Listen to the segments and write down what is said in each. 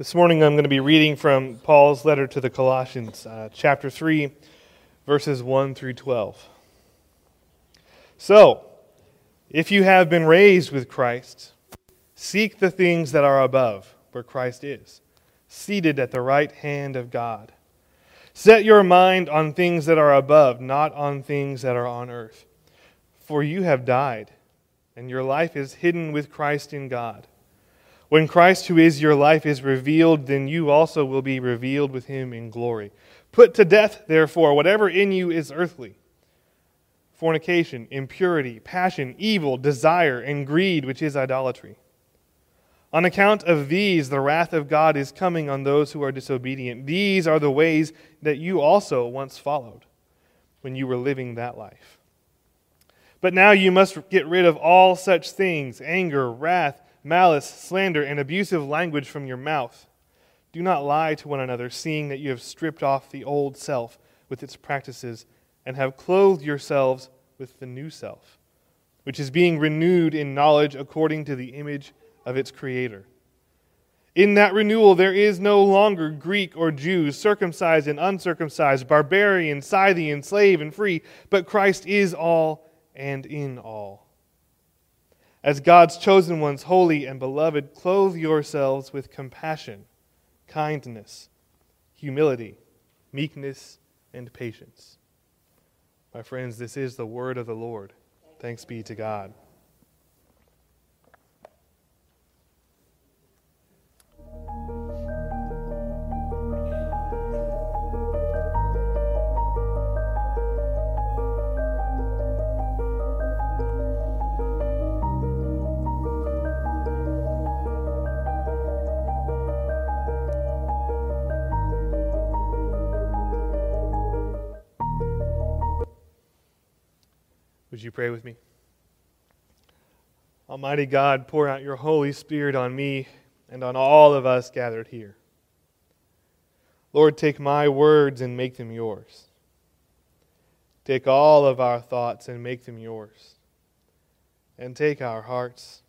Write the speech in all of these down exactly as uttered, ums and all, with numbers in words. This morning I'm going to be reading from Paul's letter to the Colossians, uh, chapter three, verses one through twelve. So, if you have been raised with Christ, seek the things that are above, where Christ is, seated at the right hand of God. Set your mind on things that are above, not on things that are on earth. For you have died, and your life is hidden with Christ in God. When Christ, who is your life, is revealed, then you also will be revealed with him in glory. Put to death, therefore, whatever in you is earthly: fornication, impurity, passion, evil, desire, and greed, which is idolatry. On account of these, the wrath of God is coming on those who are disobedient. These are the ways that you also once followed when you were living that life. But now you must get rid of all such things: anger, wrath, malice, slander, and abusive language from your mouth. Do not lie to one another, seeing that you have stripped off the old self with its practices and have clothed yourselves with the new self, which is being renewed in knowledge according to the image of its creator. In that renewal there is no longer Greek or Jew, circumcised and uncircumcised, barbarian, Scythian, slave and free, but Christ is all and in all. As God's chosen ones, holy and beloved, clothe yourselves with compassion, kindness, humility, meekness, and patience. My friends, this is the word of the Lord. Thanks be to God. Would you pray with me? Almighty God, pour out your Holy Spirit on me and on all of us gathered here. Lord, take my words and make them yours. Take all of our thoughts and make them yours. And take our hearts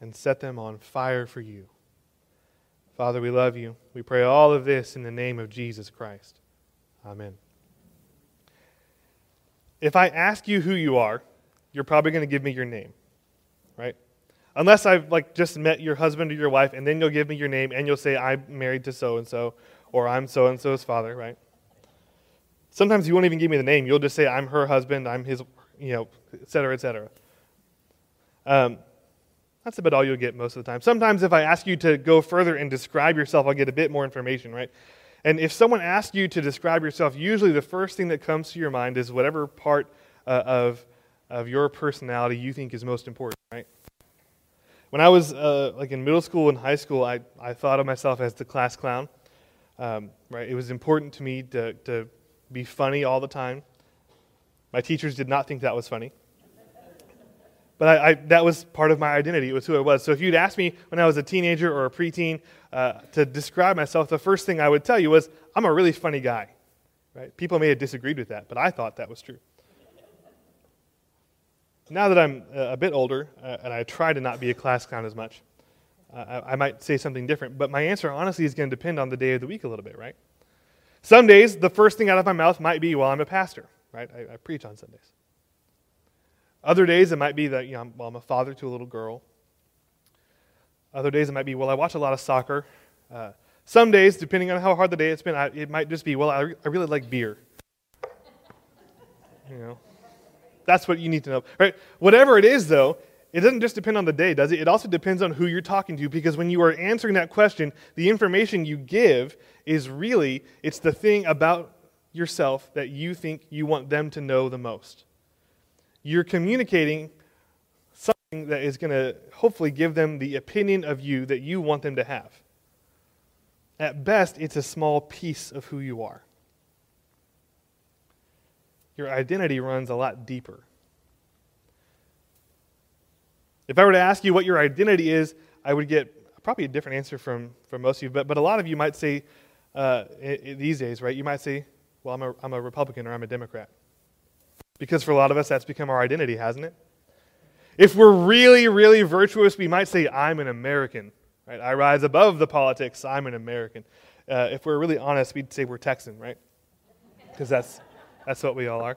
and set them on fire for you. Father, we love you. We pray all of this in the name of Jesus Christ. Amen. If I ask you who you are, you're probably going to give me your name, right? Unless I've like just met your husband or your wife, and then you'll give me your name, and you'll say, I'm married to so-and-so, or I'm so-and-so's father, right? Sometimes you won't even give me the name. You'll just say, I'm her husband, I'm his, you know, et cetera, et cetera. Um, that's about all you'll get most of the time. Sometimes if I ask you to go further and describe yourself, I'll get a bit more information, right? And if someone asks you to describe yourself, usually the first thing that comes to your mind is whatever part uh, of of your personality you think is most important, right? When I was uh, like in middle school and high school, I, I thought of myself as the class clown, um, right? It was important to me to, to be funny all the time. My teachers did not think that was funny. But I, I, that was part of my identity. It was who I was. So if you'd asked me when I was a teenager or a preteen uh, to describe myself, the first thing I would tell you was, I'm a really funny guy. Right? People may have disagreed with that, but I thought that was true. Now that I'm a bit older, uh, and I try to not be a class clown as much, uh, I, I might say something different. But my answer, honestly, is going to depend on the day of the week a little bit, right? Some days, the first thing out of my mouth might be, well, I'm a pastor, right? I, I preach on Sundays. Other days, it might be that, you know, well, I'm a father to a little girl. Other days, it might be, well, I watch a lot of soccer. Uh, some days, depending on how hard the day it's been, I, it might just be, well, I, re- I really like beer. You know, that's what you need to know, right? Whatever it is, though, it doesn't just depend on the day, does it? It also depends on who you're talking to, because when you are answering that question, the information you give is really, it's the thing about yourself that you think you want them to know the most. You're communicating something that is going to hopefully give them the opinion of you that you want them to have. At best, it's a small piece of who you are. Your identity runs a lot deeper. If I were to ask you what your identity is, I would get probably a different answer from, from most of you, but, but a lot of you might say, uh, these days, right, you might say, well, I'm a, I'm a Republican or I'm a Democrat. Because for a lot of us, that's become our identity, hasn't it? If we're really, really virtuous, we might say, I'm an American, right? I rise above the politics. I'm an American. Uh, if we're really honest, we'd say we're Texan, right? Because that's that's what we all are.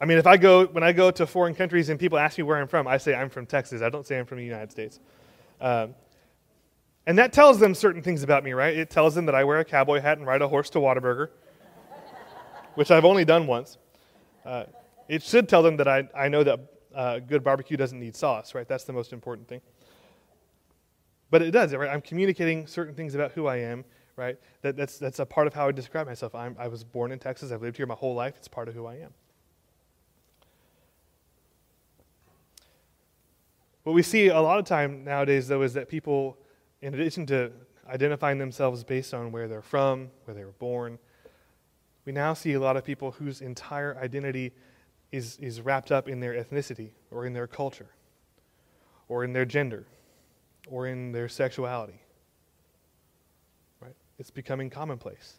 I mean, if I go when I go to foreign countries and people ask me where I'm from, I say I'm from Texas. I don't say I'm from the United States. Um, and that tells them certain things about me, right? It tells them that I wear a cowboy hat and ride a horse to Whataburger, which I've only done once. Uh, it should tell them that I, I know that uh, good barbecue doesn't need sauce, right? That's the most important thing. But it does, right? I'm communicating certain things about who I am, right? That, that's, that's a part of how I describe myself. I'm, I was born in Texas. I've lived here my whole life. It's part of who I am. What we see a lot of time nowadays, though, is that people, in addition to identifying themselves based on where they're from, where they were born, we now see a lot of people whose entire identity is, is wrapped up in their ethnicity or in their culture or in their gender or in their sexuality. Right? It's becoming commonplace.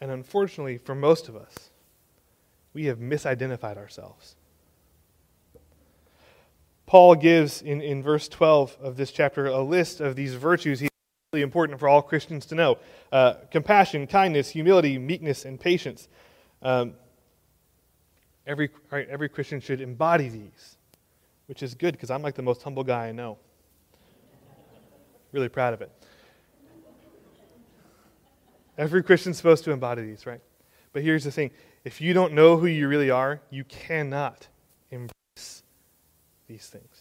And unfortunately, for most of us, we have misidentified ourselves. Paul gives in, in verse twelve of this chapter a list of these virtues he's really important for all Christians to know. Uh, compassion, kindness, humility, meekness, and patience. Um, every, right, every Christian should embody these, which is good because I'm like the most humble guy I know. Really proud of it. Every Christian's supposed to embody these, right? But here's the thing. If you don't know who you really are, you cannot embrace these things.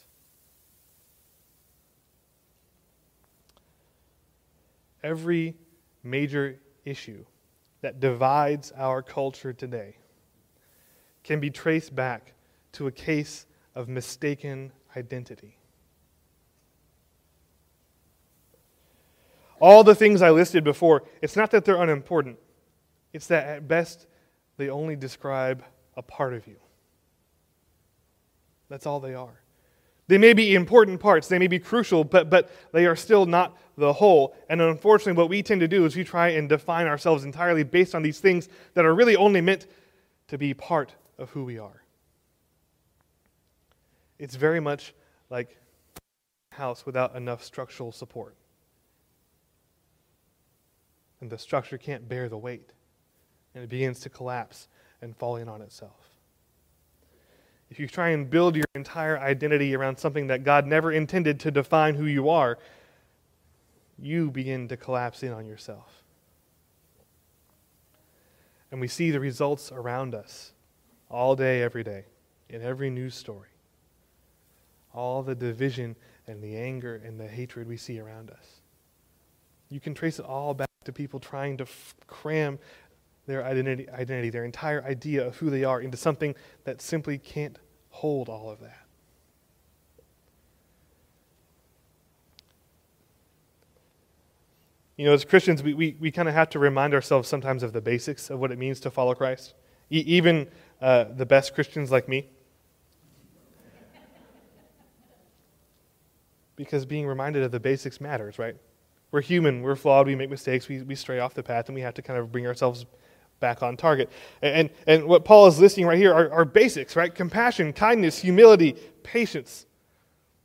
Every major issue that divides our culture today can be traced back to a case of mistaken identity. All the things I listed before, it's not that they're unimportant. It's that at best, they only describe a part of you. That's all they are. They may be important parts, they may be crucial, but, but they are still not the whole. And unfortunately, what we tend to do is we try and define ourselves entirely based on these things that are really only meant to be part of who we are. It's very much like a house without enough structural support. And the structure can't bear the weight. And it begins to collapse and fall in on itself. If you try and build your entire identity around something that God never intended to define who you are, you begin to collapse in on yourself. And we see the results around us all day, every day, in every news story. All the division and the anger and the hatred we see around us. You can trace it all back to people trying to f- cram their identity, identity, their entire idea of who they are into something that simply can't hold all of that. You know, as Christians, we, we, we kind of have to remind ourselves sometimes of the basics of what it means to follow Christ. E- even uh, the best Christians like me. Because being reminded of the basics matters, right? We're human, we're flawed, we make mistakes, we, we stray off the path, and we have to kind of bring ourselves back on target. And, and what Paul is listing right here are, are basics, right? Compassion, kindness, humility, patience.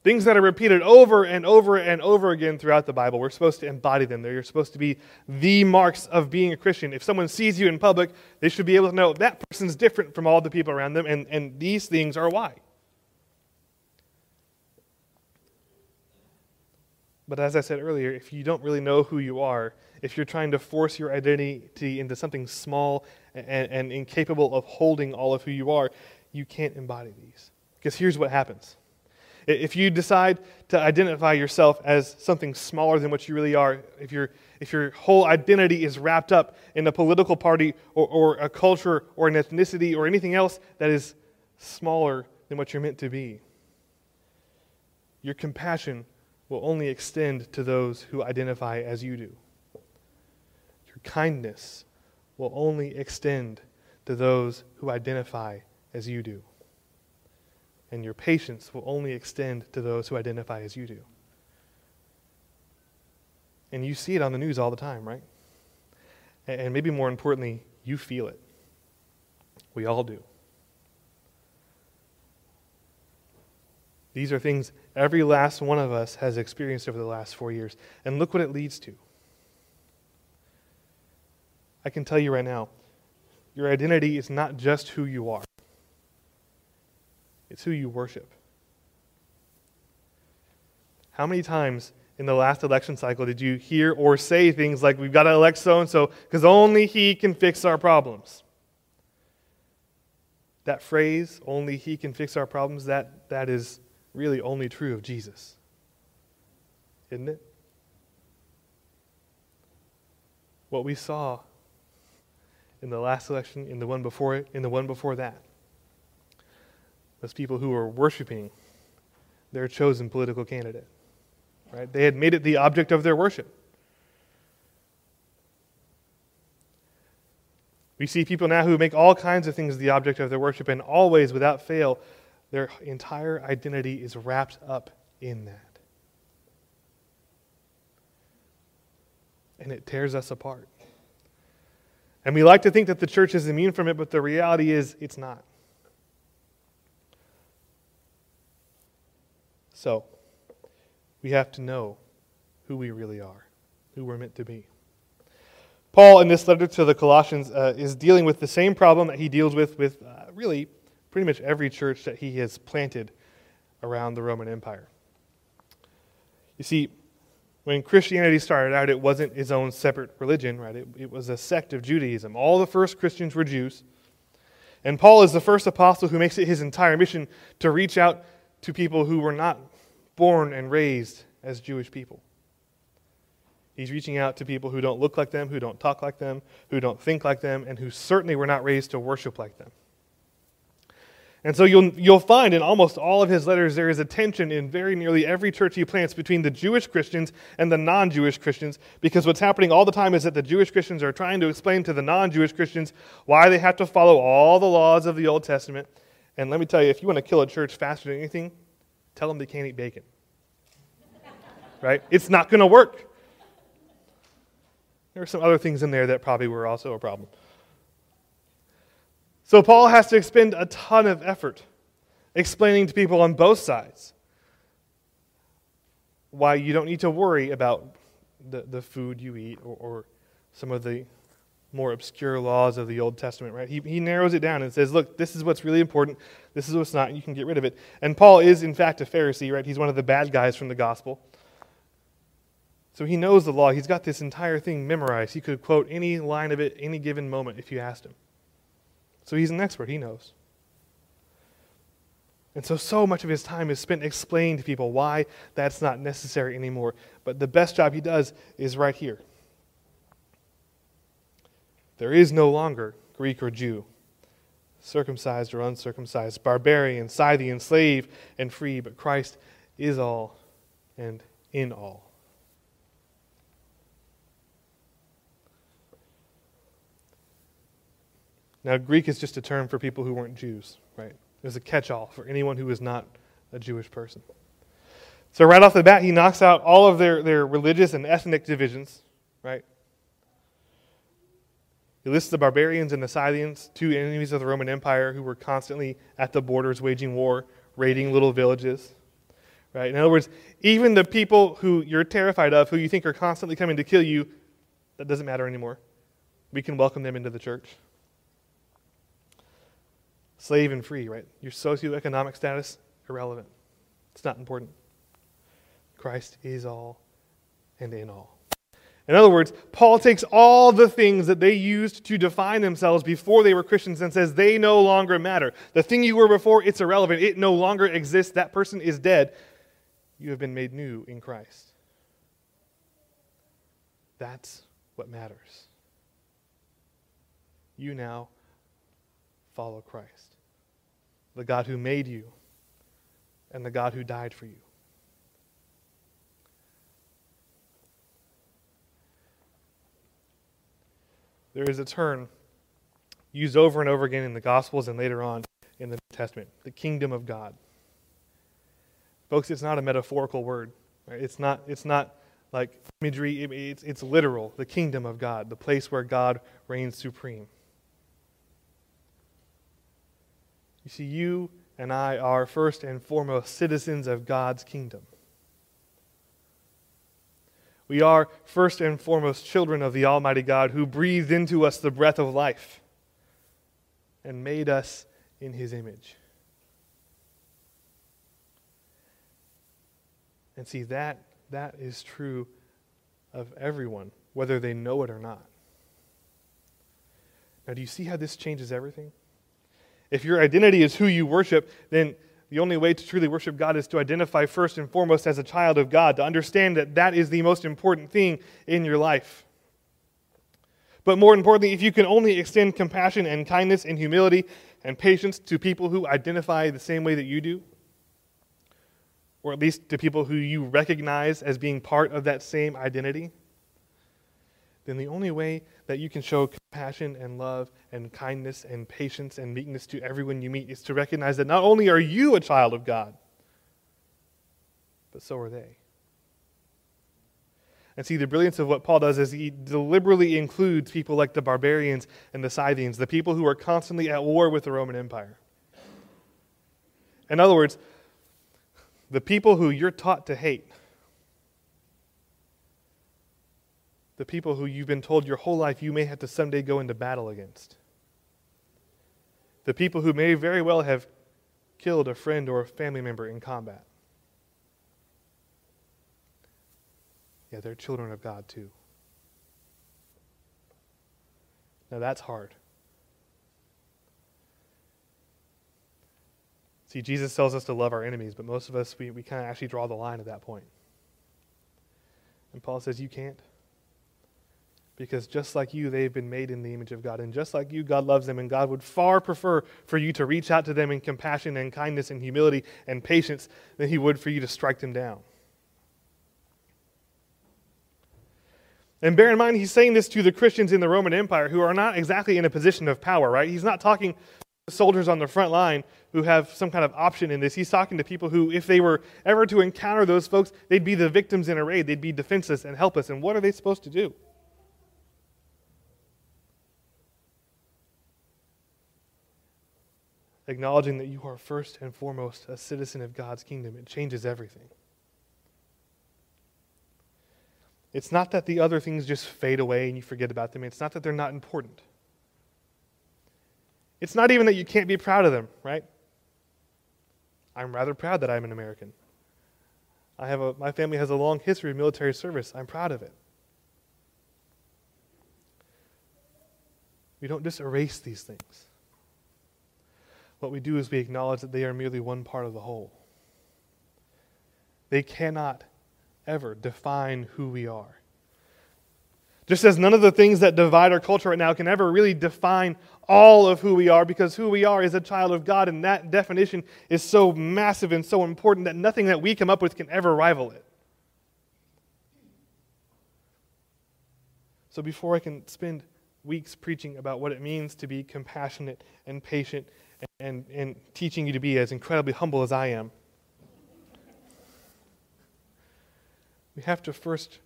Things that are repeated over and over and over again throughout the Bible. We're supposed to embody them. They're supposed to be the marks of being a Christian. If someone sees you in public, they should be able to know that person's different from all the people around them, and, and these things are why. But as I said earlier, if you don't really know who you are, if you're trying to force your identity into something small and, and incapable of holding all of who you are, you can't embody these. Because here's what happens. If you decide to identify yourself as something smaller than what you really are, if, you're, if your whole identity is wrapped up in a political party or, or a culture or an ethnicity or anything else that is smaller than what you're meant to be, your compassion will only extend to those who identify as you do. Your kindness will only extend to those who identify as you do. And your patience will only extend to those who identify as you do. And you see it on the news all the time, right? And maybe more importantly, you feel it. We all do. These are things every last one of us has experienced over the last four years. And look what it leads to. I can tell you right now, your identity is not just who you are. It's who you worship. How many times in the last election cycle did you hear or say things like, we've got to elect so-and-so because only he can fix our problems? That phrase, only he can fix our problems, that, that is really only true of Jesus. Isn't it? What we saw in the last election, in the one before it, in the one before that, was people who were worshiping their chosen political candidate. Right? They had made it the object of their worship. We see people now who make all kinds of things the object of their worship, and always, without fail, their entire identity is wrapped up in that. And it tears us apart. And we like to think that the church is immune from it, but the reality is it's not. So, we have to know who we really are, who we're meant to be. Paul, in this letter to the Colossians, uh, is dealing with the same problem that he deals with with uh, really pretty much every church that he has planted around the Roman Empire. You see, when Christianity started out, it wasn't its own separate religion, right? It, it was a sect of Judaism. All the first Christians were Jews. And Paul is the first apostle who makes it his entire mission to reach out to people who were not born and raised as Jewish people. He's reaching out to people who don't look like them, who don't talk like them, who don't think like them, and who certainly were not raised to worship like them. And so you'll, you'll find in almost all of his letters there is a tension in very nearly every church he plants between the Jewish Christians and the non-Jewish Christians, because what's happening all the time is that the Jewish Christians are trying to explain to the non-Jewish Christians why they have to follow all the laws of the Old Testament. And let me tell you, if you want to kill a church faster than anything, tell them they can't eat bacon. Right? It's not going to work. There are some other things in there that probably were also a problem. So Paul has to expend a ton of effort explaining to people on both sides why you don't need to worry about the, the food you eat or, or some of the more obscure laws of the Old Testament, right? He, he narrows it down and says, look, this is what's really important. This is what's not, and you can get rid of it. And Paul is, in fact, a Pharisee, right? He's one of the bad guys from the gospel. So he knows the law. He's got this entire thing memorized. He could quote any line of it, any given moment, if you asked him. So he's an expert. He knows. And so, so much of his time is spent explaining to people why that's not necessary anymore. But the best job he does is right here. There is no longer Greek or Jew, circumcised or uncircumcised, barbarian, Scythian, slave, and free, but Christ is all and in all. Now, Greek is just a term for people who weren't Jews, right? It was a catch-all for anyone who was not a Jewish person. So right off the bat, he knocks out all of their, their religious and ethnic divisions, right? He lists the barbarians and the Scythians, two enemies of the Roman Empire who were constantly at the borders waging war, raiding little villages, right? In other words, even the people who you're terrified of, who you think are constantly coming to kill you, that doesn't matter anymore. We can welcome them into the church. Slave and free, right? Your socioeconomic status, irrelevant. It's not important. Christ is all and in all. In other words, Paul takes all the things that they used to define themselves before they were Christians and says they no longer matter. The thing you were before, it's irrelevant. It no longer exists. That person is dead. You have been made new in Christ. That's what matters. You now follow Christ, the God who made you and the God who died for you. There is a term used over and over again in the Gospels and later on in the New Testament, the kingdom of God. Folks, it's not a metaphorical word. Right? It's not, it's not like imagery. It's, it's literal, the kingdom of God, the place where God reigns supreme. You see, you and I are first and foremost citizens of God's kingdom. We are first and foremost children of the Almighty God who breathed into us the breath of life and made us in His image. And see, that that is true of everyone, whether they know it or not. Now, do you see how this changes everything? If your identity is who you worship, then the only way to truly worship God is to identify first and foremost as a child of God, to understand that that is the most important thing in your life. But more importantly, if you can only extend compassion and kindness and humility and patience to people who identify the same way that you do, or at least to people who you recognize as being part of that same identity, then the only way that you can show compassion and love and kindness and patience and meekness to everyone you meet is to recognize that not only are you a child of God, but so are they. And see, the brilliance of what Paul does is he deliberately includes people like the barbarians and the Scythians, the people who are constantly at war with the Roman Empire. In other words, the people who you're taught to hate. The people who you've been told your whole life you may have to someday go into battle against. The people who may very well have killed a friend or a family member in combat. Yeah, they're children of God too. Now that's hard. See, Jesus tells us to love our enemies, but most of us, we, we kind of actually draw the line at that point. And Paul says, you can't. Because just like you, they've been made in the image of God. And just like you, God loves them. And God would far prefer for you to reach out to them in compassion and kindness and humility and patience than He would for you to strike them down. And bear in mind, he's saying this to the Christians in the Roman Empire who are not exactly in a position of power, right? He's not talking soldiers on the front line who have some kind of option in this. He's talking to people who, if they were ever to encounter those folks, they'd be the victims in a raid. They'd be defenseless and helpless. And what are they supposed to do? Acknowledging that you are first and foremost a citizen of God's kingdom, it changes everything. It's not that the other things just fade away and you forget about them. It's not that they're not important. It's not even that you can't be proud of them, right? I'm rather proud that I'm an American. I have a, my family has a long history of military service. I'm proud of it. We don't just erase these things. What we do is we acknowledge that they are merely one part of the whole. They cannot ever define who we are. Just as none of the things that divide our culture right now can ever really define all of who we are, because who we are is a child of God, and that definition is so massive and so important that nothing that we come up with can ever rival it. So before I can spend weeks preaching about what it means to be compassionate and patient and, and, and teaching you to be as incredibly humble as I am, we have to first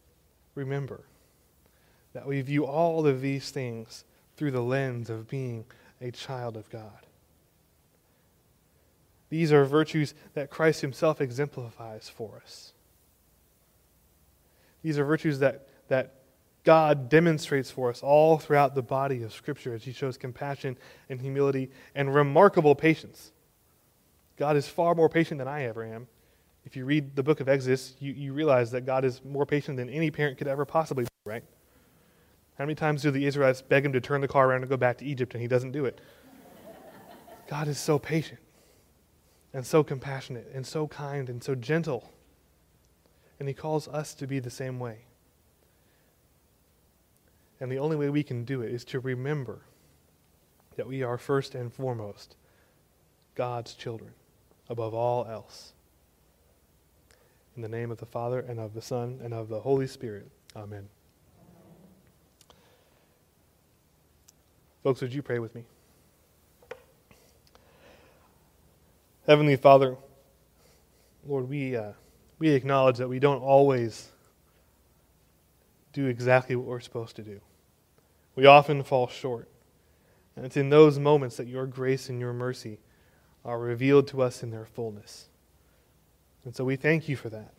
remember that we view all of these things through the lens of being a child of God. These are virtues that Christ Himself exemplifies for us. These are virtues that, that God demonstrates for us all throughout the body of Scripture as He shows compassion and humility and remarkable patience. God is far more patient than I ever am. If you read the book of Exodus, you, you realize that God is more patient than any parent could ever possibly be, right? How many times do the Israelites beg Him to turn the car around and go back to Egypt, and He doesn't do it? God is so patient and so compassionate and so kind and so gentle. And He calls us to be the same way. And the only way we can do it is to remember that we are first and foremost God's children above all else. In the name of the Father, and of the Son, and of the Holy Spirit. Amen. Folks, would you pray with me? Heavenly Father, Lord, we uh, we acknowledge that we don't always do exactly what we're supposed to do. We often fall short. And it's in those moments that Your grace and Your mercy are revealed to us in their fullness. And so we thank you for that.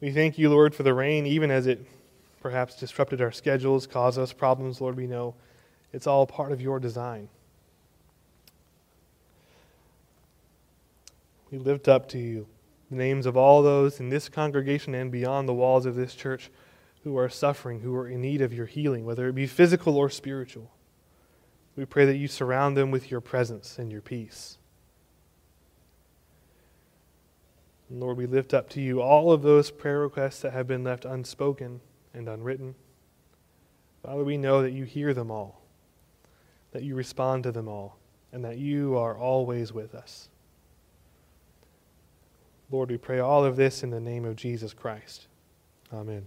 We thank you, Lord, for the rain, even as it perhaps disrupted our schedules, caused us problems, Lord, we know it's all part of your design. We lift up to you the names of all those in this congregation and beyond the walls of this church who are suffering, who are in need of your healing, whether it be physical or spiritual. We pray that you surround them with your presence and your peace. And Lord, we lift up to you all of those prayer requests that have been left unspoken and unwritten. Father, we know that you hear them all, that you respond to them all, and that you are always with us. Lord, we pray all of this in the name of Jesus Christ. Amen.